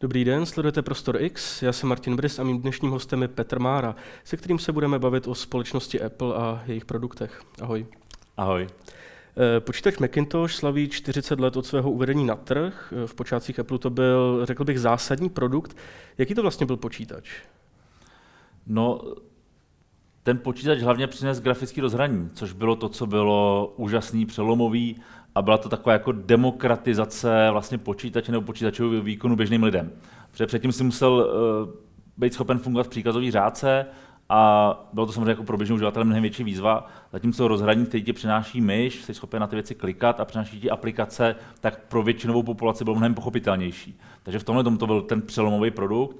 Dobrý den, sledujete Prostor X, já jsem Martin Briss a mým dnešním hostem je Petr Mára, se kterým se budeme bavit o společnosti Apple a jejich produktech. Ahoj. Ahoj. Počítač Macintosh slaví 40 let od svého uvedení na trh. V počátcích Apple to byl, řekl bych, zásadní produkt. Jaký to vlastně byl počítač? No, ten počítač hlavně přinesl grafický rozhraní, což bylo to, co bylo úžasný, přelomový, a byla to taková jako demokratizace vlastně počítače nebo počítačového výkonu běžným lidem. Protože předtím si musel být schopen fungovat v příkazové řádce a bylo to samozřejmě jako pro běžného uživatele mnohem větší výzva. Zatímco rozhraní, který ti přináší myš, jsi schopen na ty věci klikat a přináší ti aplikace, tak pro většinovou populaci bylo mnohem pochopitelnější. Takže v tomhle tom to byl ten přelomový produkt.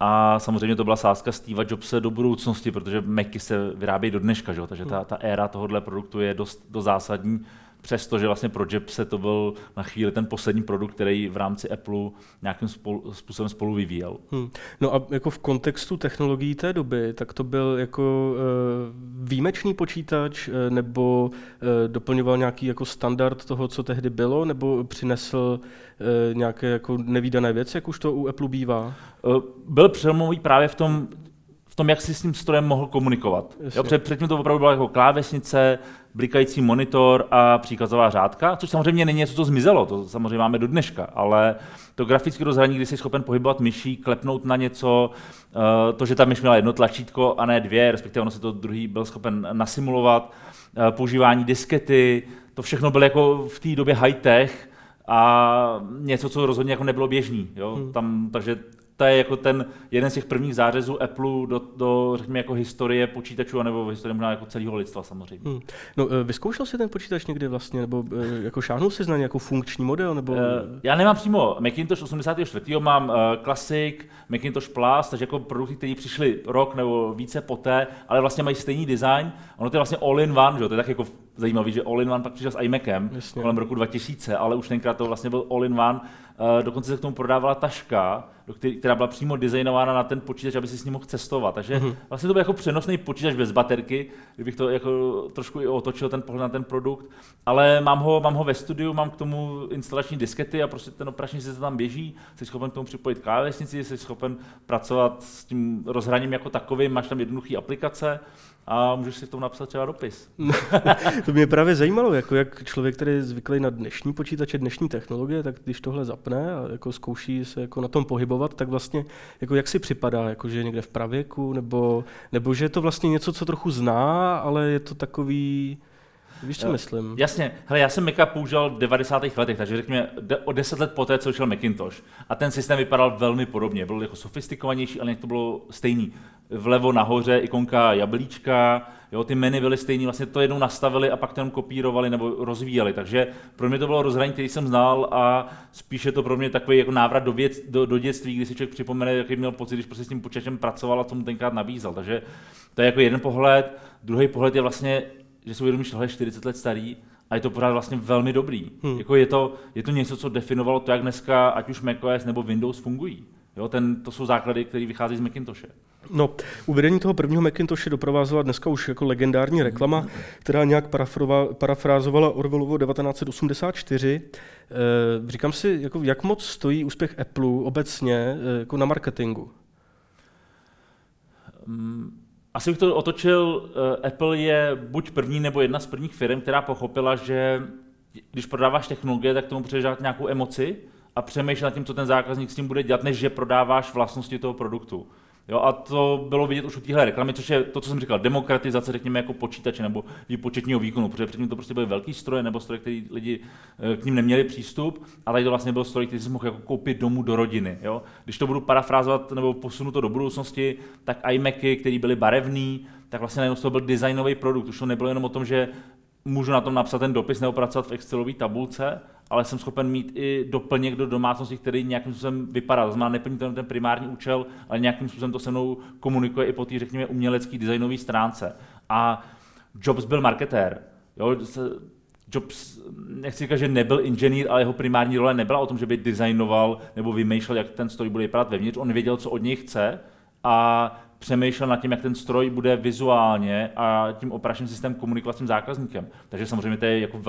A samozřejmě to byla sázka Steva Jobse do budoucnosti, protože Macy se vyrábějí do dneška, že? Takže ta éra tohohle produktu je dost zásadní. Přestože vlastně pro Jobse to byl na chvíli ten poslední produkt, který v rámci Apple nějakým způsobem spolu vyvíjel. No a jako v kontextu technologií té doby, tak to byl jako výjimečný počítač, nebo doplňoval nějaký jako standard toho, co tehdy bylo, nebo přinesl nějaké jako nevídané věci, jak už to u Apple bývá? Byl přelomový právě v tom, jak si s tím strojem mohl komunikovat. Jo, předtím to opravdu byla jako klávesnice, blikající monitor a příkazová řádka, což samozřejmě není něco, co zmizelo, to samozřejmě máme do dneška, ale to grafické rozhraní, kdy jsi schopen pohybovat myší, klepnout na něco, to, že ta myš měla jedno tlačítko a ne dvě, respektive ono se to druhý byl schopen nasimulovat, používání diskety, to všechno bylo jako v té době high-tech a něco, co rozhodně jako nebylo běžný. Jo? Takže to je jako ten jeden z těch prvních zářezů Apple do řekněme jako historie počítačů, nebo historie možná jako celého lidstva samozřejmě. No, vyzkoušel jsi ten počítač někdy vlastně, nebo jako šáhnul jsi na nějakou funkční model, nebo? Já nemám přímo Macintosh 84, mám Classic, Macintosh Plus, takže jako produkty, které přišly rok nebo více poté, ale vlastně mají stejný design. Ono to je vlastně all-in-one, že? To je tak jako zajímavý, že all-in-one pak přišel s iMacem kolem roku 2000, ale už tenkrát to vlastně byl all-in-one. Dokonce se k tomu prodávala taška, která byla přímo designována na ten počítač, aby si s ním mohl cestovat. Takže vlastně to byl jako přenosný počítač bez baterky, kdybych to jako trošku i otočil ten pohled na ten produkt, ale mám ho ve studiu, mám k tomu instalační diskety a prostě ten operační systém tam běží, jsi schopen k tomu připojit klávesnici, jsi schopen pracovat s tím rozhraním jako takovým, máš tam jednoduché aplikace a můžeš si v tom napsat třeba dopis. To mě právě zajímalo, jako jak člověk, který je zvyklý na dnešní počítače, dnešní technologie, tak když tohle zapne a jako zkouší se jako na tom pohybovat, tak vlastně jako jak si připadá, jako že je někde v pravěku, nebo že je to vlastně něco, co trochu zná, ale je to takový, víš, co myslím? Jasně. Hele, já jsem Maca používal v 90. letech, takže řekněme o 10 let poté, co vyšel Macintosh. A ten systém vypadal velmi podobně. Byl jako sofistikovanější, ale to bylo stejný. Vlevo nahoře ikonka jablíčka, jo, ty menu byly stejný, vlastně to jednou nastavili a pak to jenom kopírovali nebo rozvíjeli. Takže pro mě to bylo rozhraní, který jsem znal, a spíše to pro mě takový jako návrat do dětství, kdy si člověk připomene, jaký měl pocit, když prostě s tím počítačem pracoval a co mu tenkrát nabízel. Takže to je jako jeden pohled. Druhý pohled je vlastně, že si uvědomíš, tohle je 40 let starý a je to pořád vlastně velmi dobrý. Jako je to něco, co definovalo to, jak dneska ať už Mac OS nebo Windows fungují. Jo, to jsou základy, které vychází z Macintoshe. No, uvedení toho prvního Macintoshe doprovázela dneska už jako legendární reklama, která nějak parafrázovala Orwellovo 1984. Říkám si, jako, jak moc stojí úspěch Apple obecně jako na marketingu? Asi bych to otočil, Apple je buď první nebo jedna z prvních firm, která pochopila, že když prodáváš technologie, tak tomu předáš nějakou emoci a přemýšlí nad tím, co ten zákazník s tím bude dělat, než že prodáváš vlastnosti toho produktu. Jo, a to bylo vidět už u téhle reklamy, což je to, co jsem říkal, demokratizace, řekněme, jako počítače nebo výpočetního výkonu, protože předtím to prostě byly velký stroje nebo stroje, který lidi k ním neměli přístup, a tady to vlastně byl stroj, který si mohl jako koupit domů do rodiny. Jo. Když to budu parafrázovat nebo posunu to do budoucnosti, tak iMacy, které byly barevný, tak vlastně najednou to byl designový produkt, už to nebylo jenom o tom, že můžu na tom napsat ten dopis nebo pracovat v Excelové tabulce, ale jsem schopen mít i doplněk do domácnosti, který nějakým způsobem vypadá. To znamená, neplní ten primární účel, ale nějakým způsobem to se mnou komunikuje i po té, řekněme, umělecké designové stránce. A Jobs byl marketér. Jo? Jobs, nechci říkat, že nebyl inženýr, ale jeho primární role nebyla o tom, že by designoval nebo vymýšlel, jak ten stroj bude vypadat vevnitř. On věděl, co od něj chce, a přemýšlel nad tím, jak ten stroj bude vizuálně a tím operačním systémem komunikovat s tím zákazníkem. Takže samozřejmě to je jako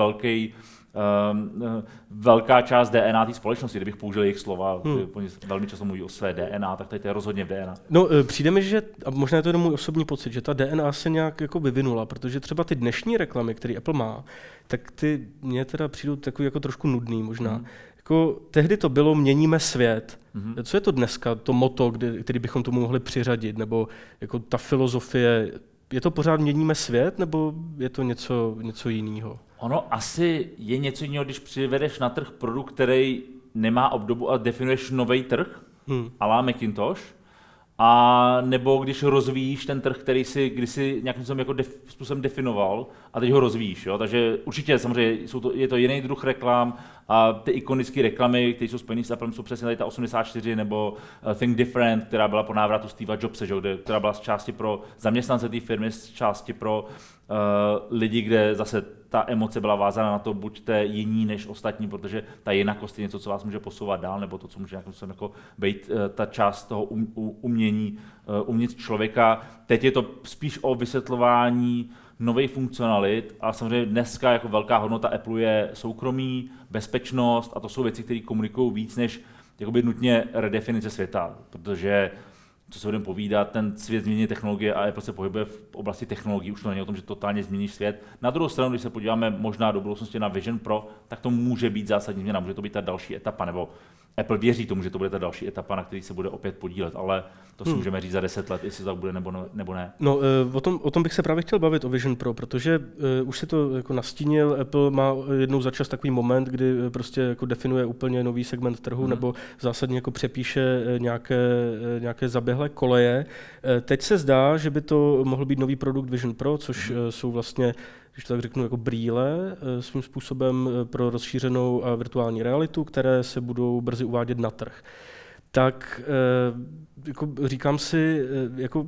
velká část DNA té společnosti, kdybych použil jejich slova, oni velmi často mluví o své DNA, tak tady to je rozhodně v DNA. No, přijde mi, že, a možná je to jenom můj osobní pocit, že ta DNA se nějak jako vyvinula, protože třeba ty dnešní reklamy, které Apple má, tak ty mě teda přijdou takový jako trošku nudný možná. Jako, tehdy to bylo měníme svět. Co je to dneska, to motto, který bychom tomu mohli přiřadit, nebo jako ta filozofie, je to pořád měníme svět, nebo je to něco jiného? Ono asi je něco jiného, když přivedeš na trh produkt, který nemá obdobu a definuješ nový trh, ala Macintosh, a nebo když rozvíjíš ten trh, který si kdysi nějakým způsobem definoval a teď ho rozvíjíš. Jo? Takže určitě samozřejmě je to jiný druh reklam a ty ikonické reklamy, které jsou spojené s Applem, jsou přesně tady ta 84 nebo Think Different, která byla po návratu Steve Jobse, že? Která byla z části pro zaměstnance té firmy, z části pro lidi, kde zase ta emoce byla vázána na to, buďte jiní než ostatní, protože ta jinakost je něco, co vás může posouvat dál, nebo to, co může nějakým způsobem jako být ta část toho umění uvnitř člověka. Teď je to spíš o vysvětlování nových funkcionalit a samozřejmě dneska jako velká hodnota Apple je soukromí, bezpečnost a to jsou věci, které komunikují víc než jakoby nutně redefinice světa, protože co se budeme povídat, ten svět změní technologie a Apple se pohybuje v oblasti technologií, už to není o tom, že totálně změníš svět. Na druhou stranu, když se podíváme možná do budoucnosti na Vision Pro, tak to může být zásadní změna, může to být ta další etapa, nebo Apple věří tomu, že to bude ta další etapa, na který se bude opět podílet, ale to si můžeme říct za 10 let, jestli to tak bude nebo ne. No, o tom bych se právě chtěl bavit, o Vision Pro, protože už se to jako nastínil, Apple má jednou za čas takový moment, kdy prostě jako definuje úplně nový segment trhu nebo zásadně jako přepíše nějaké zaběhlé koleje. Teď se zdá, že by to mohl být nový produkt Vision Pro, což jsou vlastně, když to tak řeknu, jako brýle svým způsobem pro rozšířenou a virtuální realitu, které se budou brzy uvádět na trh. Tak jako říkám si, jako,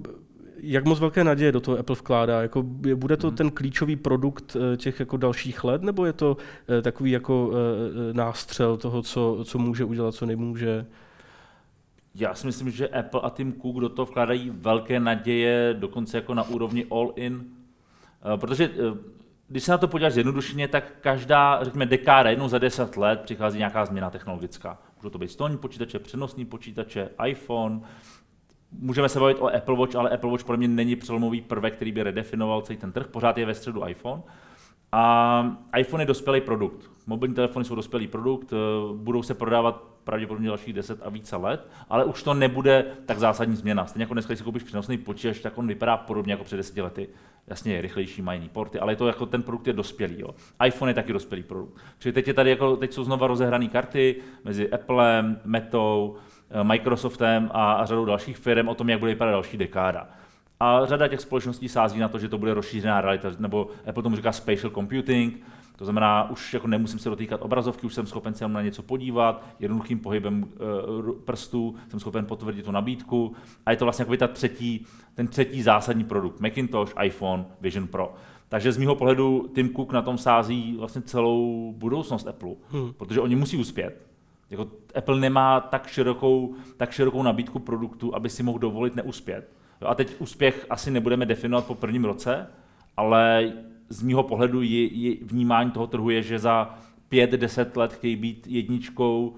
jak moc velké naděje do toho Apple vkládá? Jako, bude to ten klíčový produkt těch jako dalších let, nebo je to takový jako nástřel toho, co může udělat, co nemůže? Já si myslím, že Apple a Tim Cook do toho vkládají velké naděje, dokonce jako na úrovni all-in. Protože když se na to podíváš jednodušeně, tak každá, řekněme, dekáda, jednou za 10 let přichází nějaká změna technologická. Můžou to být stolní počítače, přenosní počítače, iPhone. Můžeme se bavit o Apple Watch, ale Apple Watch pro mě není přelomový prvek, který by redefinoval celý ten trh. Pořád je ve středu iPhone. A iPhone je dospělý produkt. Mobilní telefony jsou dospělý produkt, budou se prodávat pravděpodobně dalších 10 a více let, ale už to nebude tak zásadní změna. Stejně jako dneska, když si koupíš přenosný počítač, tak on vypadá podobně jako před 10 lety. Jasně, je rychlejší, má jiný porty, ale je to jako ten produkt je dospělý. Jo. iPhone je taky dospělý produkt. Čili teď jsou znova rozehrané karty mezi Applem, Metou, Microsoftem a řadou dalších firm o tom, jak bude vypadat další dekáda. A řada těch společností sází na to, že to bude rozšířená realita, nebo Apple tomu říká spatial computing, to znamená, už jako nemusím se dotýkat obrazovky, už jsem schopen se na něco podívat, jednoduchým pohybem prstů jsem schopen potvrdit tu nabídku a je to vlastně jako ten třetí zásadní produkt, Macintosh, iPhone, Vision Pro. Takže z mýho pohledu Tim Cook na tom sází vlastně celou budoucnost Apple, protože oni musí uspět. Jako Apple nemá tak širokou nabídku produktů, aby si mohl dovolit neuspět. A teď úspěch asi nebudeme definovat po prvním roce, ale z mýho pohledu vnímání toho trhu je, že za 5-10 let chtějí být jedničkou,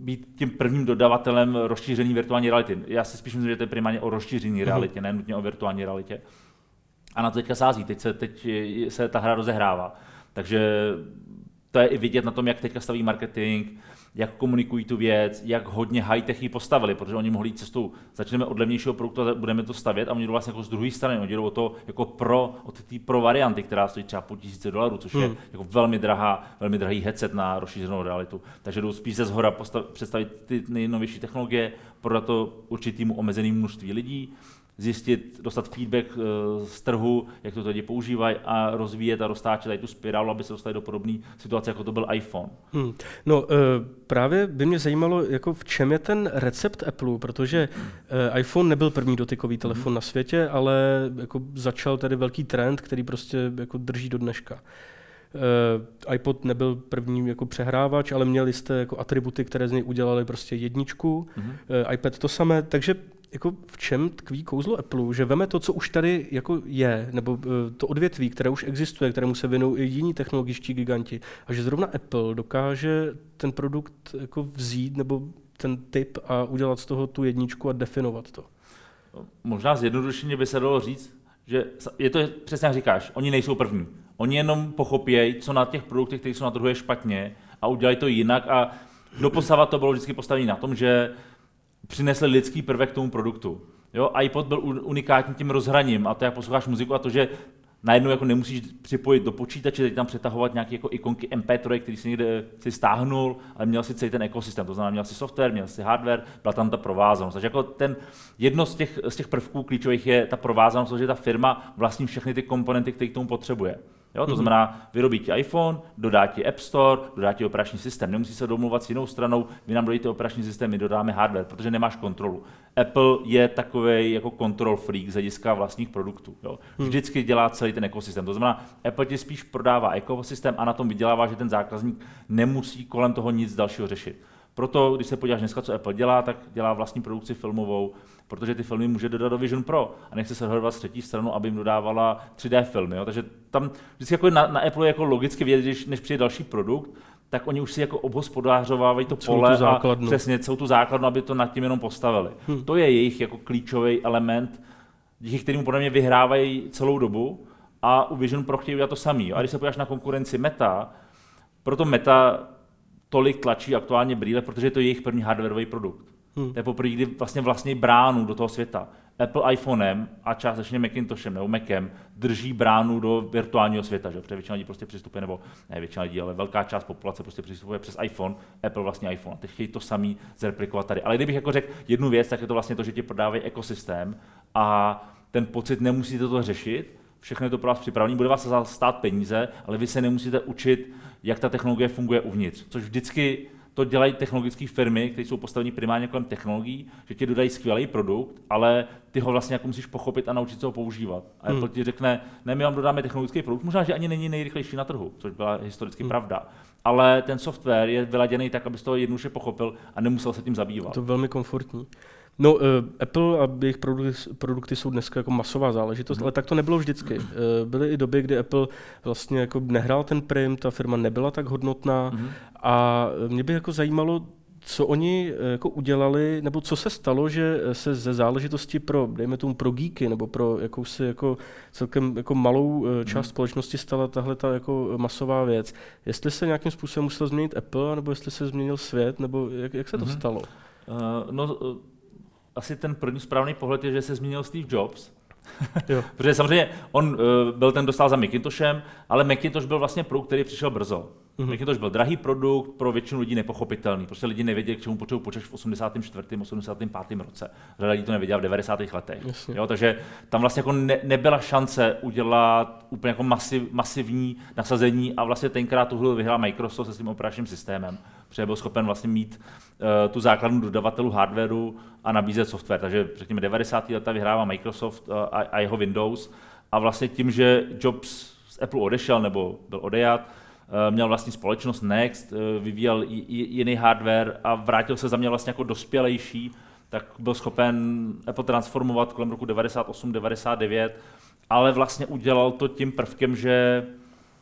být tím prvním dodavatelem rozšíření virtuální reality. Já si spíš myslím, že to je primárně o rozšíření realitě, ne nutně o virtuální realitě. A na to teďka sází, teď se ta hra rozehrává. Takže to je i vidět na tom, jak teďka staví marketing, jak komunikují tu věc, jak hodně high-techy postavili, protože oni mohli jít cestou, začneme od levnějšího produktu a budeme to stavět a oni jdou vlastně jako z druhé strany, oni jdou o ty pro varianty, která stojí třeba $5,000, což je jako velmi drahý headset na rozšířenou realitu. Takže jdou spíš ze zhora představit ty nejnovější technologie, prodat to určitýmu omezenému množství lidí, zjistit, dostat feedback z trhu, jak to lidi používají a rozvíjet a roztáčet tady tu spirálu, aby se dostali do podobné situace, jako to byl iPhone. No, právě by mě zajímalo, jako v čem je ten recept Apple, protože iPhone nebyl první dotykový telefon na světě, ale jako začal tady velký trend, který prostě jako drží do dneška. iPod nebyl první jako přehrávač, ale měli jste jako atributy, které z něj udělali prostě jedničku, iPad to samé, takže jako v čem tkví kouzlo Apple, že veme to, co už tady jako je, nebo to odvětví, které už existuje, kterému se věnují i jiní technologičtí giganti, a že zrovna Apple dokáže ten produkt jako vzít nebo ten typ a udělat z toho tu jedničku a definovat to. Možná zjednodušeně by se dalo říct, že je to přesně jak říkáš, oni nejsou první. Oni jenom pochopějí, co na těch produktech, které jsou na trhu, je špatně a udělají to jinak a doposava to bylo vždycky postavené na tom, že přinesli lidský prvek k tomu produktu. Jo, iPod byl unikátní tím rozhraním a to, jak posloucháš muziku a to, že najednou jako nemusíš připojit do počítače, teď tam přetahovat nějaké jako ikonky MP3, který si někde si stáhnul, ale měl si celý ten ekosystém, to znamená, měl si software, měl si hardware, byla tam ta provázanost. Takže jako ten, jedno z těch prvků klíčových je ta provázanost, že ta firma vlastní všechny ty komponenty, které k tomu potřebuje. Jo, to znamená, vyrobí ti iPhone, dodá ti App Store, dodá ti operační systém. Nemusí se domlouvat s jinou stranou, vy nám dodáte operační systém, my dodáme hardware, protože nemáš kontrolu. Apple je takový jako control freak z hlediska vlastních produktů. Jo. Vždycky dělá celý ten ekosystém. To znamená, Apple ti spíš prodává ekosystém a na tom vydělává, že ten zákazník nemusí kolem toho nic dalšího řešit. Proto, když se podíváš dneska, co Apple dělá, tak dělá vlastní produkci filmovou, protože ty filmy může dodat do Vision Pro a nechce se dohodovat s třetí stranou, aby jim dodávala 3D filmy. Jo? Takže tam vždycky jako na Apple je jako logicky vědět, než přijde další produkt, tak oni už si jako obhospodářovávají to pole a přesně celou tu základnu, aby to nad tím jenom postavili. To je jejich jako klíčový element, díky kterému podle mě vyhrávají celou dobu a u Vision Pro chtějí udělat to samý. A když se podíváš na konkurenci Meta, proto Meta tolik tlačí aktuálně brýle, protože je to jejich první hardwareový produkt. To je poprvé, kdy vlastně bránu do toho světa. Apple iPhonem a částečně Macintoshem nebo Macem drží bránu do virtuálního světa, že? Protože většina lidí prostě přistupuje, nebo ne většina lidí, ale velká část populace prostě přistupuje přes iPhone, Apple vlastně iPhone. Teď chtějí to samý zreplikovat tady. Ale kdybych jako řekl jednu věc, tak je to vlastně to, že ti prodávají ekosystém a ten pocit nemusíte to řešit, všechno je to pro vás připravené, bude vás stát peníze, ale vy se nemusíte učit, jak ta technologie funguje uvnitř, což vždycky to dělají technologické firmy, které jsou postaveny primárně kolem technologií, že ti dodají skvělý produkt, ale ty ho vlastně jako musíš pochopit a naučit se ho používat. A Apple ti řekne, ne, my vám dodáme technologický produkt, možná, že ani není nejrychlejší na trhu, což byla historicky pravda. Ale ten software je vyladěný tak, abys toho jednoduše pochopil a nemusel se tím zabývat. To je velmi komfortní. No, Apple a jejich produkty jsou dneska jako masová záležitost, ale tak to nebylo vždycky. Byly i doby, kdy Apple vlastně jako nehrál ten prim, ta firma nebyla tak hodnotná a mě by jako zajímalo, co oni jako udělali, nebo co se stalo, že se ze záležitosti pro, dejme tomu, pro geeky, nebo pro jakousi jako celkem jako malou část společnosti stala tahle ta jako masová věc. Jestli se nějakým způsobem musel změnit Apple, nebo jestli se změnil svět, nebo jak se to stalo? Asi ten první správný pohled je, že se zmínil Steve Jobs, protože samozřejmě on byl ten, dostal za Macintoshem, ale Macintosh byl vlastně produkt, který přišel brzo. Macintosh byl drahý produkt, pro většinu lidí nepochopitelný, prostě lidi nevěděli, k čemu potřebují počítač v 84. 85. roce. Řada lidí to nevěděla v 90. letech. Jo, takže tam vlastně jako nebyla šance udělat úplně jako masivní nasazení a vlastně tenkrát tuhle vyhrál Microsoft se svým operačním systémem, protože byl schopen vlastně mít tu základnu dodavatelů hardwareu a nabízet software. Takže řekněme 90. leta vyhrává Microsoft a jeho Windows a vlastně tím, že Jobs z Apple odešel nebo byl odejat, měl vlastní společnost Next, vyvíjel jiný hardware a vrátil se za mě vlastně jako dospělejší, tak byl schopen Apple transformovat kolem roku 98-99, ale vlastně udělal to tím prvkem, že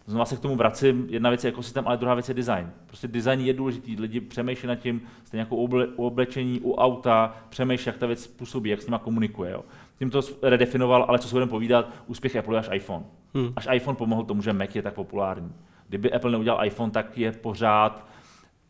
znovu se k tomu vracím, jedna věc je ekosystém, ale druhá věc je design. Prostě design je důležitý, lidi přemýšlí nad tím, stejně jako u oblečení, u auta, přemýšlí, jak ta věc působí, jak s nima komunikuje. Jo. Tím to redefinoval, ale co se budeme povídat, úspěch Apple je až iPhone. Až iPhone pomohl tomu, že Mac je tak populární. Kdyby Apple neudělal iPhone, tak je pořád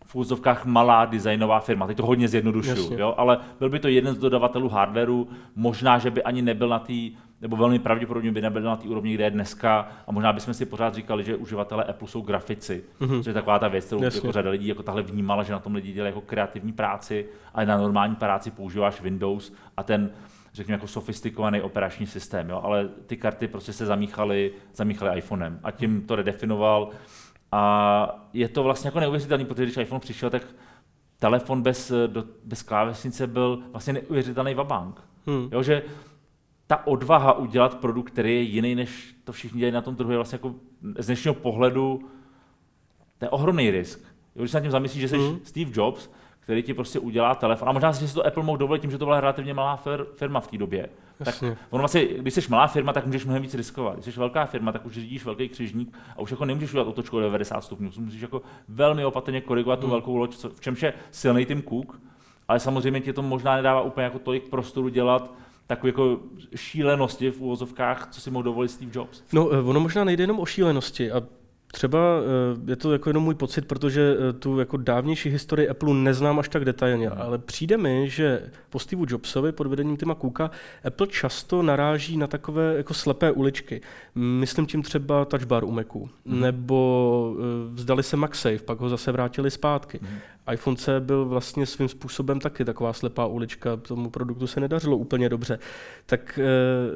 v úzovkách malá designová firma. Teď to hodně zjednodušuju, jo? Ale byl by to jeden z dodavatelů hardwareu, možná, že by ani nebyl na té, nebo velmi pravděpodobně by nebyl na té úrovni, kde je dneska, a možná bychom si pořád říkali, že uživatelé Apple jsou grafici, což je taková ta věc, kterou jako řada lidí jako tahle vnímala, že na tom lidi dělají jako kreativní práci, ale na normální práci používáš Windows a ten, řekněme, jako sofistikovaný operační systém, jo? Ale ty karty prostě se zamíchaly iPhonem a tím to redefinoval. A je to vlastně jako neuvěřitelný, protože když iPhone přišel, tak telefon bez klávesnice byl vlastně neuvěřitelný vabank. Jo, že ta odvaha udělat produkt, který je jiný, než to všichni dělají na tom trhu, je vlastně jako z dnešního pohledu, to je ohromný risk. Jo, když se nad tím zamyslíš, že jsi Steve Jobs, který ti prostě udělá telefon. A možná si to Apple mohl dovolit tím, že to byla relativně malá firma v té době. Jasně. Tak ono vlastně, když jsi malá firma, tak můžeš mnohem víc riskovat. Když jsi velká firma, tak už řídíš velký křižník a už jako nemůžeš udělat otočku o 90 stupňů. Musíš jako velmi opatrně korigovat tu velkou loď, v čemž je silný Tim Cook, ale samozřejmě ti to možná nedává úplně jako tolik prostoru dělat takové jako šílenosti v uvozovkách, co si mohl dovolit Steve Jobs. No, ono možná nejde jenom o šílenosti. A třeba je to jako jenom můj pocit, protože tu jako dávnější historii Apple neznám až tak detailně, ale přijde mi, že po Steve Jobsovi pod vedením Tima Cooka Apple často naráží na takové jako slepé uličky. Myslím tím třeba Touch Bar u Macu, nebo vzdali se MagSafe, pak ho zase vrátili zpátky. iPhone C byl vlastně svým způsobem taky taková slepá ulička, tomu produktu se nedařilo úplně dobře. Tak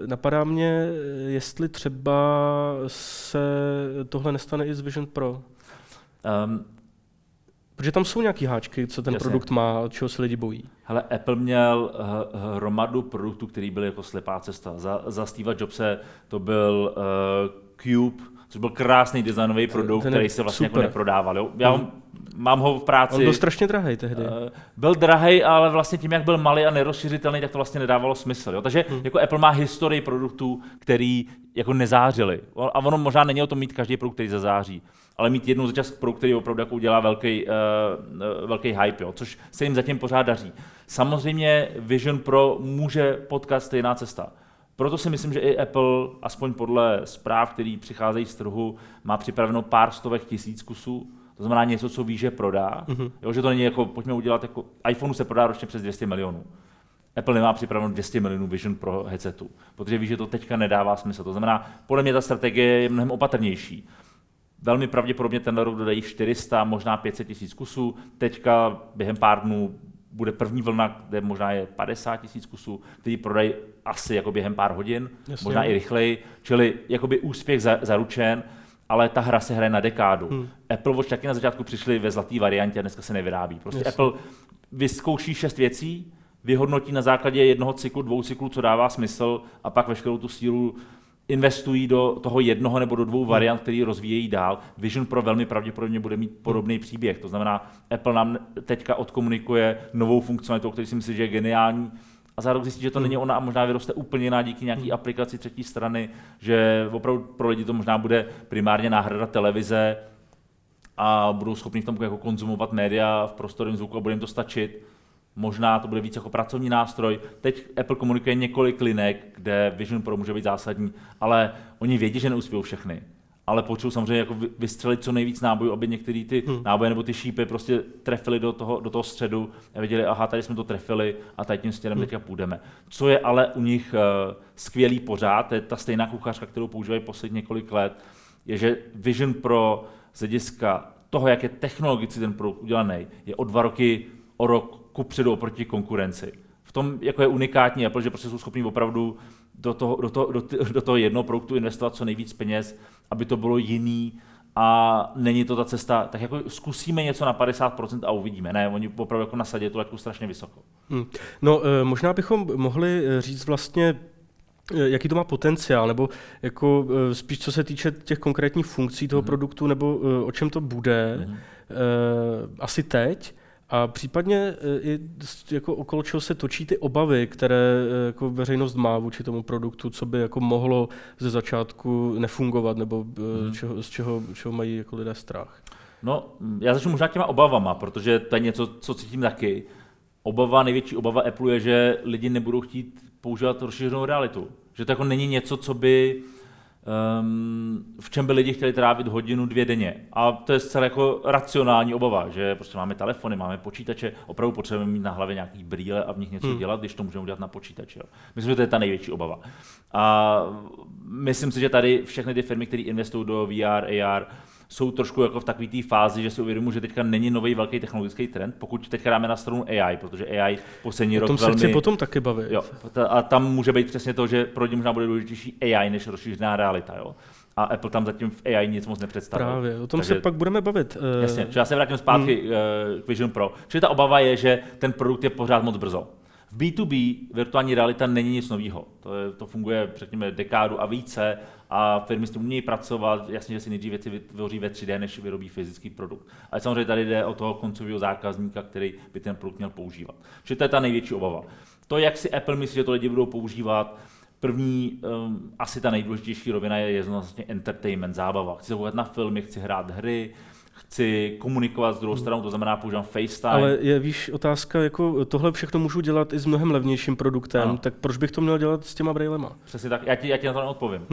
napadá mě, jestli třeba se tohle nestane i z Vision Pro. Protože tam jsou nějaký háčky, co ten produkt má, od čeho se lidi bojí. Hele, Apple měl hromadu produktů, který byly jako slepá cesta. Za Steve Jobse to byl Cube, což byl krásný designový produkt, který se vlastně jako neprodával. Jo? Já mám ho v práci. On byl strašně drahej tehdy. Byl drahej, ale vlastně tím, jak byl malý a nerozšířitelný, tak to vlastně nedávalo smysl. Jo? Takže jako Apple má historii produktů, který jako nezářily. A ono možná není o tom mít každý produkt, který zazáří, ale mít jednou za čas produkt, který opravdu jako udělá velký hype, jo? Což se jim zatím pořád daří. Samozřejmě Vision Pro může potkat stejná cesta. Proto si myslím, že i Apple, aspoň podle zpráv, které přicházejí z trhu, má připraveno pár stovek tisíc kusů. To znamená něco, co ví, že prodá. Jo, že to není jako, pojďme udělat, jako iPhone se prodá ročně přes 200 milionů. Apple nemá připraveno 200 milionů Vision Pro headsetu, protože ví, že to teďka nedává smysl. To znamená, podle mě ta strategie je mnohem opatrnější. Velmi pravděpodobně tenhle rok dodají 400, možná 500 tisíc kusů. Teďka během pár dnů bude první vlna, kde možná je 50 tisíc kusů, který prodají asi jako během pár hodin, možná i rychleji, čili jakoby úspěch zaručen, ale ta hra se hraje na dekádu. Apple Watch taky na začátku přišli ve zlatý variantě a dneska se nevyrábí. Prostě Apple vyzkouší 6 věcí, vyhodnotí na základě jednoho cyklu, dvou cyklů, co dává smysl a pak veškerou tu sílu investují do toho jednoho nebo do dvou variant, který rozvíjejí dál. Vision Pro velmi pravděpodobně bude mít podobný příběh. To znamená, Apple nám teďka odkomunikuje novou funkcionalitu, který si myslím, že je geniální. A za rok zjistí, že to není ona a možná vyroste úplně jiná díky nějaký aplikaci třetí strany, že opravdu pro lidi to možná bude primárně náhrada televize a budou schopni v tom jako konzumovat média v prostorném zvuku a bude jim to stačit. Možná to bude víc jako pracovní nástroj. Teď Apple komunikuje několik linek, kde Vision Pro může být zásadní, ale oni vědí, že neuspějou všechny. Ale potřebují samozřejmě jako vystřelit co nejvíc nábojů, aby některé ty náboje nebo ty šípy prostě trefily do toho středu a věděli, aha, tady jsme to trefili a tady tím stěrem teďka půjdeme. Co je ale u nich skvělý pořád, to je ta stejná kuchařka, kterou používají poslední několik let, je, že Vision Pro z hlediska toho, jak je technologicky ten produkt udělaný, je o rok kupředu oproti konkurenci. V tom jako je unikátní Apple, že prostě jsou schopní opravdu do toho jednoho produktu investovat co nejvíc peněz, aby to bylo jiný a není to ta cesta, tak jako zkusíme něco na 50% a uvidíme. Ne, oni opravdu jako nasadí tu laťku strašně vysoko. No, možná bychom mohli říct vlastně, jaký to má potenciál, nebo jako spíš co se týče těch konkrétních funkcí toho produktu, nebo o čem to bude, asi teď. A případně i jako okolo čeho se točí ty obavy, které jako veřejnost má vůči tomu produktu, co by jako mohlo ze začátku nefungovat, nebo z čeho mají jako lidé strach. No, já začnu možná těma obavama, protože to je něco, co cítím taky. Největší obava Apple je, že lidi nebudou chtít používat rozšířenou realitu. Že to jako není něco, co by v čem by lidi chtěli trávit hodinu, dvě denně. A to je zcela jako racionální obava, že prostě máme telefony, máme počítače, opravdu potřebujeme mít na hlavě nějaký brýle a v nich něco dělat, když to můžeme udělat na počítači. Jo. Myslím, že to je ta největší obava. A myslím si, že tady všechny ty firmy, které investují do VR, AR, jsou trošku jako v takové té fázi, že si uvědomuji, že teďka není nový velký technologický trend, pokud teďka dáme na stranu AI, protože AI poslední rok velmi... O tom se chci potom taky bavit. Jo, a tam může být přesně to, že pro ně možná bude důležitější AI než rozšířená realita. Jo? A Apple tam zatím v AI nic moc nepředstavil. Právě, o tom takže se pak budeme bavit. Jasně, já se vrátím zpátky k Vision Pro. Čili ta obava je, že ten produkt je pořád moc brzo. V B2B virtuální realita není nic nového. To funguje, řekněme, dekádu a více a firmy s tím umějí pracovat. Jasně, že si nejdřív věci vytvoří ve 3D, než vyrobí fyzický produkt. Ale samozřejmě tady jde o toho koncového zákazníka, který by ten produkt měl používat. Čili to je ta největší obava. To, jak si Apple myslí, že to lidi budou používat, první, asi ta nejdůležitější rovina je jednoznačně entertainment, zábava. Chci se koukat na filmy, chci hrát hry, chci komunikovat s druhou stranou, to znamená používám FaceTime. Ale je, víš, otázka, jako tohle všechno můžu dělat i s mnohem levnějším produktem, ano. Tak proč bych to měl dělat s těma brailema? Přesně tak, já ti na to neodpovím.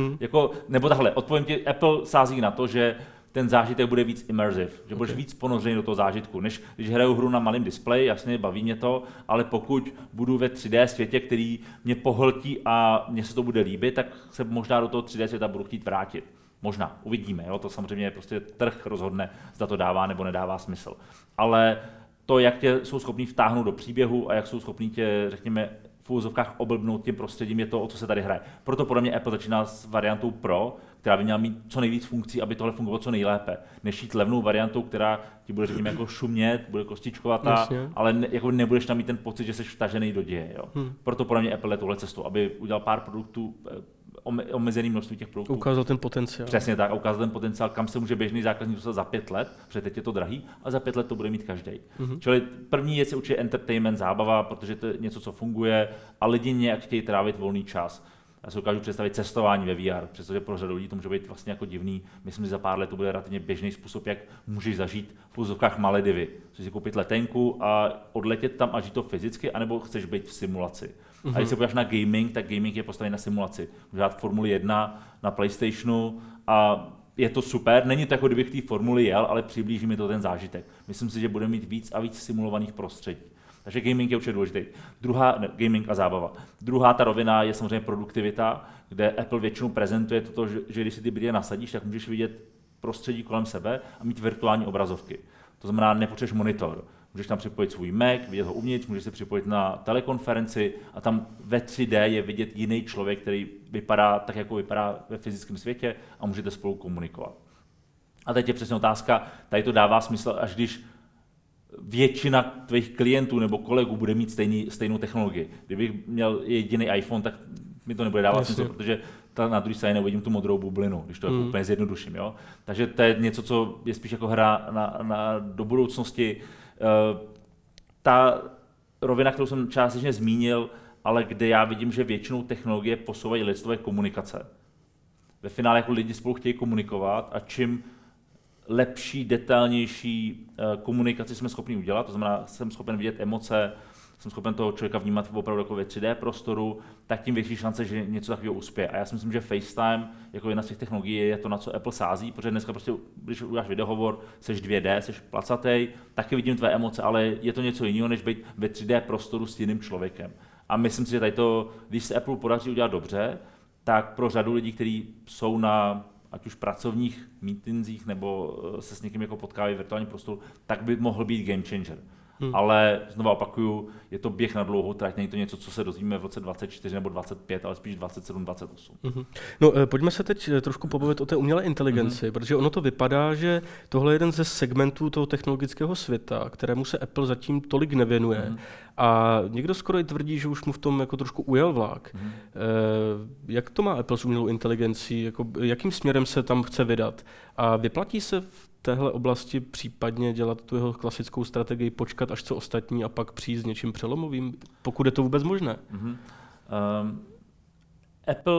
Nebo takhle, odpovím ti, Apple sází na to, že ten zážitek bude víc immersive, že budeš víc ponořený do toho zážitku, než když hraju hru na malém displeji, jasně, baví mě to, ale pokud budu ve 3D světě, který mě pohltí a mně se to bude líbit, tak se možná do toho 3D světa budu chtít vrátit. Možná, uvidíme, jo? To samozřejmě je prostě trh rozhodne, zda to dává nebo nedává smysl. Ale to, jak tě jsou schopní vtáhnout do příběhu a jak jsou schopní tě, řekněme, v úvozovkách oblbnout tím prostředím, je to, o co se tady hraje. Proto podle mě Apple začíná s variantou Pro, která by měla mít co nejvíc funkcí, aby tohle fungovalo co nejlépe. Než jít levnou variantou, která ti bude, řekněme, jako šumět, bude kostičkovatá, jasně. Ale ne, jako nebudeš tam mít ten pocit, že jsi vtažený do děje. Jo? Proto podle mě Apple je tuhle cestou, aby udělal pár produktů, omezený množství těch produktů. Ukázal ten potenciál. Přesně tak, ukázal ten potenciál, kam se může běžný zákazník dostat za 5 let, protože teď je to drahý, a za 5 let to bude mít každý. Čili první věc je určitě entertainment, zábava, protože to je něco, co funguje a lidi nějak chtějí trávit volný čas. Já si dokážu představit cestování ve VR, přestože pro řadu lidí to může být vlastně jako divný. Myslím, že za pár let to bude relativně běžný způsob, jak můžeš zažít v pozovkách Maledivy. Chceš si koupit letenku a odletět tam a žít to fyzicky, anebo chceš být v simulaci. A když se podíváš na gaming, tak gaming je postavený na simulaci. Můžeš hrát Formuli 1 na PlayStationu a je to super. Není to jako kdybych k té formuli jel, ale přiblíží mi to ten zážitek. Myslím si, že bude mít víc a víc simulovaných prostředí. Takže gaming je určitě důležitý. Gaming a zábava. Druhá ta rovina je samozřejmě produktivita, kde Apple většinou prezentuje toto, že když si ty brýle nasadíš, tak můžeš vidět prostředí kolem sebe a mít virtuální obrazovky. To znamená, nepotřebuješ monitor. Můžeš tam připojit svůj Mac, vidět ho uvnitř, můžeš se připojit na telekonferenci a tam ve 3D je vidět jiný člověk, který vypadá tak, jako vypadá ve fyzickém světě a můžete spolu komunikovat. A teď je přesně otázka, tady to dává smysl, až když většina tvých klientů nebo kolegů bude mít stejnou technologii. Kdybych měl jediný iPhone, tak mi to nebude dávat smysl, protože na druhé straně neuvidím tu modrou bublinu, když to jako úplně zjednoduším. Jo? Takže to je něco, co je spíš jako hra na do budoucnosti. Ta rovina, kterou jsem částečně zmínil, ale kde já vidím, že většinou technologie posouvají lidské komunikace. Ve finále jako lidi spolu chtějí komunikovat a čím lepší, detailnější komunikaci jsme schopni udělat, to znamená, jsem schopen vidět emoce, jsem schopen toho člověka vnímat opravdu jako ve 3D prostoru, tak tím větší šance, že něco takového uspěje. A já si myslím, že FaceTime jako jedna z těch technologií je to, na co Apple sází, protože dneska prostě, když uděláš videohovor, seš 2D, seš placatej, taky vidím tvé emoce, ale je to něco jiného, než být ve 3D prostoru s jiným člověkem. A myslím si, že tady to, když se Apple podaří udělat dobře, tak pro řadu lidí, kteří jsou na ať už pracovních mítinzích nebo se s někým jako potkávají v virtuálním prostoru, tak by mohl být game changer. Ale znovu opakuju, je to běh na dlouhou trať, není to něco, co se dozvíme v roce 24 nebo 25, ale spíš 27, 28. No, pojďme se teď trošku pobavit o té umělé inteligenci, protože ono to vypadá, že tohle je jeden ze segmentů toho technologického světa, kterému se Apple zatím tolik nevěnuje. A někdo skoro i tvrdí, že už mu v tom jako trošku ujel vlak. Jak to má Apple s umělou inteligencí, jako, jakým směrem se tam chce vydat? A vyplatí se téhle oblasti případně dělat tu jeho klasickou strategii, počkat až co ostatní a pak přijít s něčím přelomovým, pokud je to vůbec možné? Apple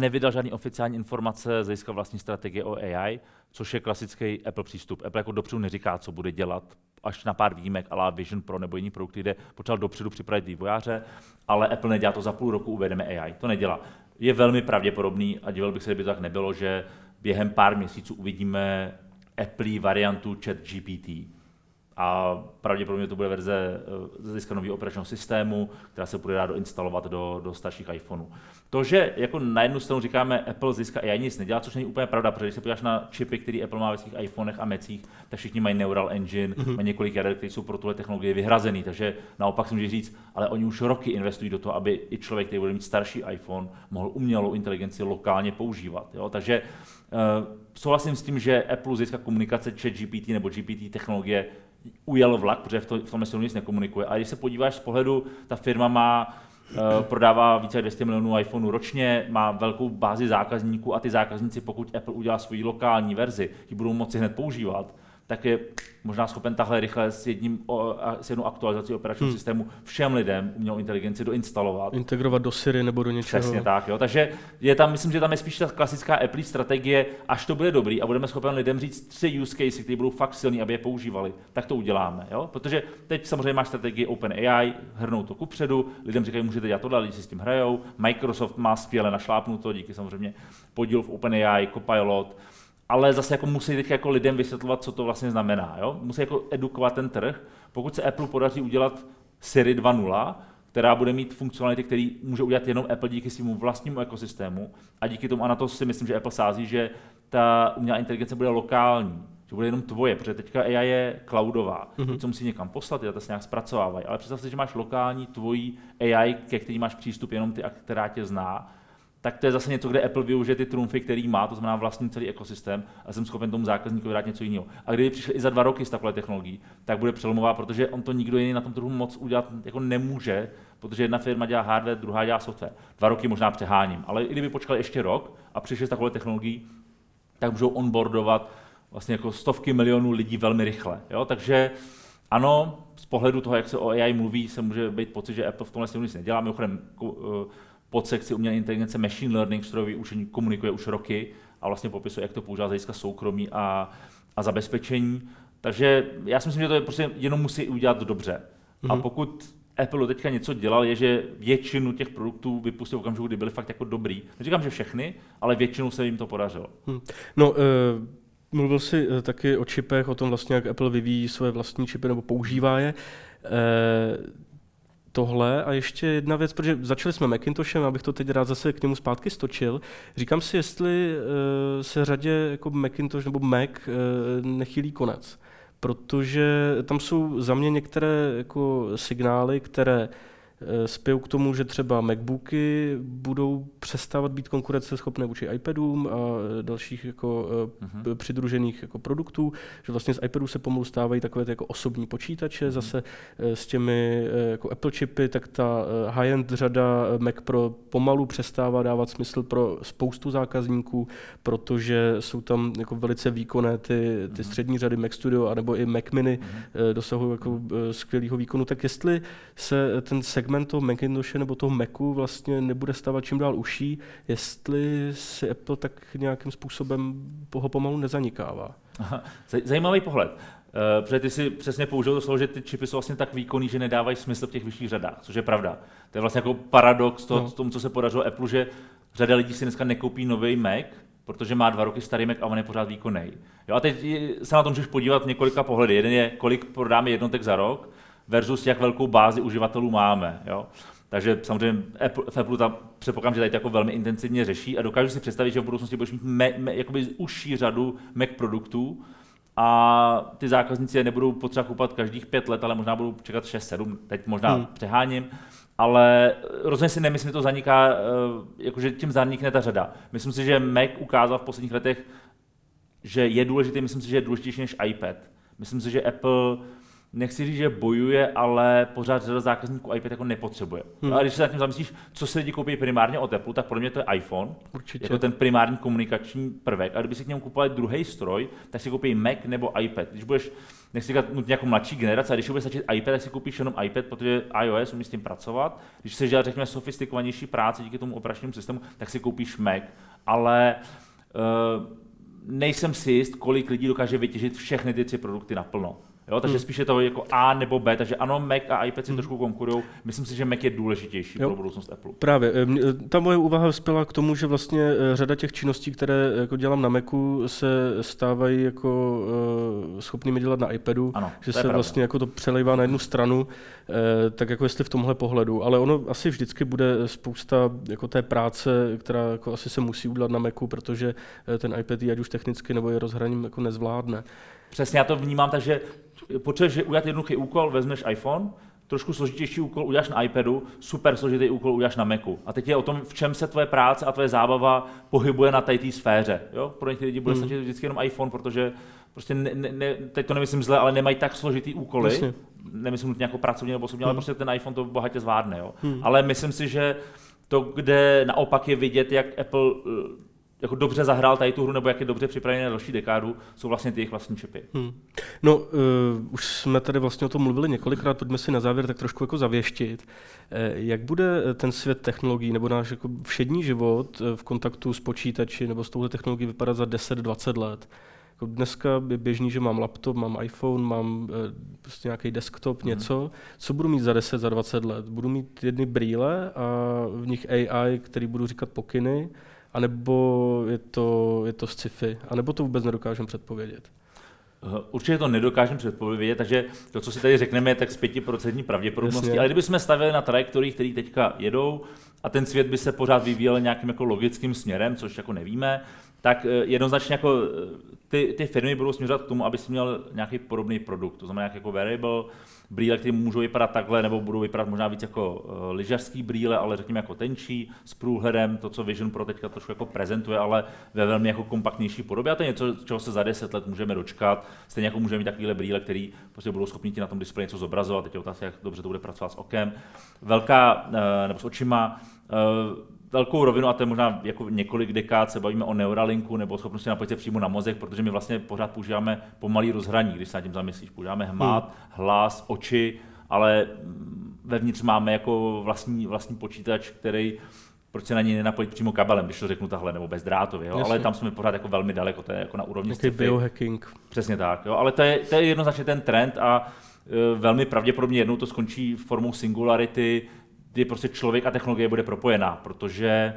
nevydal žádný oficiální informace z hlediska vlastní strategie o AI, což je klasický Apple přístup. Apple jako dopředu neříká, co bude dělat, až na pár výjimek a la Vision Pro nebo jiný produkty, kde potřeboval dopředu připravit vývojáře, ale Apple nedělá to za půl roku, uvedeme AI, to nedělá. Je velmi pravděpodobný a divil bych se, kdyby to tak nebylo, že během pár měsíců uvidíme Apple variantu ChatGPT a pravděpodobně to bude verze získat nový operačního systému, která se bude dát doinstalovat do starších iPhoneů. To, že jako na jednu stranu říkáme Apple získá AI nic nedělá, což není úplně pravda, protože když se podíváš na čipy, které Apple má ve svých iPhonech a Macích, tak všichni mají Neural Engine, mají několik jader, které jsou pro tuhle technologie vyhrazený, takže naopak si můžeš říct, ale oni už roky investují do toho, aby i člověk, který bude mít starší iPhone, mohl umělou inteligenci lokálně používat. Jo? Takže souhlasím s tím, že Apple získá komunikace ChatGPT nebo GPT technologie ujel vlak, protože v tom se nic nekomunikuje. A když se podíváš z pohledu, ta firma má prodává více než 200 milionů iPhoneů ročně, má velkou bázi zákazníků a ty zákazníci, pokud Apple udělá svoji lokální verzi, ji budou moci hned používat, tak je možná schopen tahle rychle s jednou aktualizací operačního systému všem lidem umělou inteligenci doinstalovat. Integrovat do Siri nebo do něčeho. Přesně tak, jo. Takže je tam, myslím, že tam je spíš ta klasická Apple strategie, až to bude dobrý a budeme schopen lidem říct 3 use cases, které budou fakt silný, aby je používali, tak to uděláme, jo. Protože teď samozřejmě máš strategii OpenAI, hrnou to kupředu, lidem říkají, můžete dělat tohle, lidi si s tím hrajou. Microsoft má skvěle našlápnuto, díky samozřejmě podíl v OpenAI, Copilot. Ale zase jako musí teď jako lidem vysvětlovat, co to vlastně znamená. Jo? Musí jako edukovat ten trh. Pokud se Apple podaří udělat Siri 2.0, která bude mít funkcionality, které může udělat jenom Apple díky svému vlastnímu ekosystému a díky tomu, a na to si myslím, že Apple sází, že ta umělá inteligence bude lokální, že bude jenom tvoje, protože teďka AI je cloudová, co musí někam poslat, data se nějak zpracovávají, ale představ si, že máš lokální tvojí AI, ke který máš přístup jenom ty, která tě zná, tak to je zase něco, kde Apple využije ty trumfy, který má, to znamená vlastní celý ekosystém a jsem schopen tomu zákazníkovi dát něco jiného. A kdyby přišel i za 2 roky s takové technologií, tak bude přelomová, protože on to nikdo jiný na tom trhu moc udělat jako nemůže, protože jedna firma dělá hardware, druhá dělá software. 2 roky možná přeháním, ale i kdyby počkal ještě rok a přišel s takovou technologií, tak můžou onboardovat vlastně jako stovky milionů lidí velmi rychle. Jo? Takže ano, z pohledu toho, jak se o AI mluví, se může být pocit, že Apple v tomhle nic nedělá. Mimochodem, pod sekci umělé inteligence machine learning, strojový učení komunikuje už roky a vlastně popisuje, jak to používá z hlediska soukromí a zabezpečení. Takže já si myslím, že to je prostě jenom musí udělat dobře. A pokud Apple teďka něco dělal, je, že většinu těch produktů vypustil v okamžiku, kdy byly fakt jako dobrý. Neříkám, že všechny, ale většinou se jim to podařilo. Mluvil jsi taky o čipech, o tom vlastně, jak Apple vyvíjí své vlastní čipy nebo používá je. Tohle a ještě jedna věc, protože začali jsme Macintoshem, abych to teď rád zase k němu zpátky stočil. Říkám si, jestli se řadě jako Macintosh nebo Mac nechýlí konec, protože tam jsou za mě některé jako signály, které spějí k tomu, že třeba MacBooky budou přestávat být konkurenceschopné vůči iPadům a dalších jako přidružených jako produktů, že vlastně z iPadů se pomalu stávají takové ty jako osobní počítače, zase s těmi jako Apple čipy, tak ta high-end řada Mac Pro pomalu přestává dávat smysl pro spoustu zákazníků, protože jsou tam jako velice výkonné ty střední řady Mac Studio a nebo i Mac mini dosahují jako skvělého výkonu, tak jestli se ten segment toho Macintoshe nebo toho Macu vlastně nebude stávat čím dál uší, jestli si Apple tak nějakým způsobem ho pomalu nezanikává. Aha, zajímavý pohled. Protože ty si přesně použil to slovo, že ty čipy jsou vlastně tak výkonný, že nedávají smysl v těch vyšších řadách, což je pravda. To je vlastně jako paradox tomu, co se podařilo Apple, že řada lidí si dneska nekoupí nový Mac, protože má 2 roky starý Mac a on je pořád výkonný. Jo, a teď se na to můžeš podívat několika pohledy. Jeden je, kolik prodáme jednotek za rok, versus jak velkou bázi uživatelů máme. Jo? Takže samozřejmě Apple tam předpokládám, že tady to jako velmi intenzivně řeší a dokážu si představit, že v budoucnosti budeš mít jakoby užší řadu Mac produktů a ty zákazníci je nebudou potřeba kupovat každých 5 let, ale možná budou čekat 6-7, teď možná přeháním. Ale rozhodně si nemyslím, že to zaniká, jakože tím zanikne ta řada. Myslím si, že Mac ukázal v posledních letech, že je důležitý, myslím si, že je důležitější než iPad. Myslím si, že Apple nechci říct, že bojuje, ale pořád řada zákazníků iPad jako nepotřebuje. A když se nad tím zamyslíš, co se lidi koupí primárně od Apple, tak pro mě to je iPhone. Určitě. Jako ten primární komunikační prvek. A kdyby si k němu kupovali druhý stroj, tak si koupí Mac nebo iPad. Když budeš, nechci říkat nutně jako mladší generace, a když budeš stačit iPad, tak si koupíš jenom iPad, protože iOS umí s tím pracovat. Když chceš dělat, řekněme, sofistikovanější práci díky tomu operačnímu systému, tak si koupíš Mac. Ale nejsem si jist, kolik lidí dokáže vytěžit všechny ty 3 produkty naplno. Jo, takže spíš je to jako A nebo B, takže ano, Mac a iPad si trošku konkurujou. Myslím si, že Mac je důležitější pro budoucnost Apple. Právě. Ta moje úvaha spěla k tomu, že vlastně řada těch činností, které jako dělám na Macu, se stávají jako schopnými dělat na iPadu, ano, že se vlastně jako to přelejvá na jednu stranu, tak jako jestli v tomhle pohledu. Ale ono asi vždycky bude spousta jako té práce, která jako asi se musí udělat na Macu, protože ten iPad je ať už technicky nebo je rozhraním jako nezvládne. Přesně, já to vnímám, takže potřebuješ udělat jednoduchý úkol, vezmeš iPhone, trošku složitější úkol uděláš na iPadu, super složitý úkol uděláš na Macu. A teď je o tom, v čem se tvoje práce a tvoje zábava pohybuje na té sféře. Jo? Pro některé lidi bude stačit vždycky jenom iPhone, protože prostě teď to nemyslím zle, ale nemají tak složitý úkoly. Jasně. Nemyslím nějakou pracovně nebo osobně, ale prostě ten iPhone to bohatě zvládne, jo. Ale myslím si, že to, kde naopak je vidět, jak Apple jako dobře zahrál tady tu hru, nebo jak je dobře připravený na další dekádu, jsou vlastně ty jejich vlastní čipy. No, už jsme tady vlastně o tom mluvili několikrát, pojďme si na závěr tak trošku jako zavěštit. Jak bude ten svět technologií, nebo náš jako všední život v kontaktu s počítači, nebo s touhle technologií vypadat za 10-20 let? Jako dneska je běžný, že mám laptop, mám iPhone, mám prostě nějaký desktop, něco. Co budu mít za 10, za 20 let? Budu mít jedny brýle a v nich AI, který budu říkat pokyny, a nebo je to sci-fi, a nebo to vůbec nedokážeme předpovědět. Určitě to nedokážeme předpovědět, takže to, co si tady řekneme, je tak s 5% pravděpodobností. Jasně. Ale kdybychom stavili na trajektorii, které teďka jedou, a ten svět by se pořád vyvíjel nějakým jako logickým směrem, což jako nevíme, tak jednoznačně jako ty firmy budou směřovat k tomu, aby jsi měl nějaký podobný produkt, to znamená jako wearable, brýle, které můžou vypadat takhle, nebo budou vypadat možná víc jako lyžařský brýle, ale řekněme jako tenčí, s průhledem, to, co Vision Pro teďka trošku jako prezentuje, ale ve velmi jako kompaktnější podobě. A to je něco, čeho se za 10 let můžeme dočkat. Stejně jako můžeme mít takovýhle brýle, které prostě budou schopni ti na tom displeji něco zobrazovat. Teď je otázka, jak dobře to bude pracovat s okem. Nebo s očima. Velkou rovinu, a to je možná jako několik dekád, se bavíme o Neuralinku nebo o schopnosti napojit se přímo na mozek, protože my vlastně pořád používáme pomalý rozhraní, když se nad tím zamyslíš. Používáme hmat, hlas, oči, ale vevnitř máme jako vlastní počítač, který proč se na něj nenapojit přímo kabelem, když to řeknu takhle, nebo bezdrátově, jo? Ale tam jsme pořád jako velmi daleko, to je jako na úrovni sci-fi. Biohacking. Přesně tak, jo? Ale to je jednoznačně ten trend a velmi pravděpodobně jednou to skončí formou singularity, kdy prostě člověk a technologie bude propojená, protože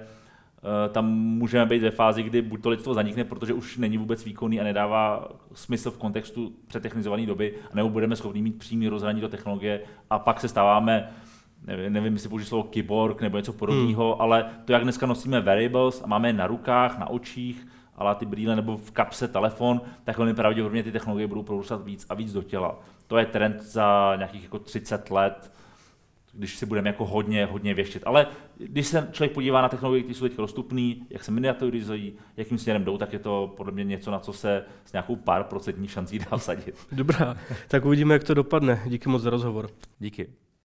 tam můžeme být ve fázi, kdy buď to lidstvo zanikne, protože už není vůbec výkonný a nedává smysl v kontextu přetechnizované doby, nebo budeme schopni mít přímý rozhraní do technologie a pak se stáváme, nevím, jestli použít slovo kyborg nebo něco podobného, ale to, jak dneska nosíme wearables a máme je na rukách, na očích, ale ty brýle nebo v kapse telefon, tak velmi pravděpodobně ty technologie budou prorůstat víc a víc do těla. To je trend za nějakých jako 30 let, když si budeme jako hodně věštit. Ale když se člověk podívá na technologie, které jsou teď dostupné, jak se miniaturizují, jakým směrem jdou, tak je to podle mě něco, na co se s nějakou pár procentní šancí dá vsadit. Dobrá, tak uvidíme, jak to dopadne. Díky moc za rozhovor. Díky.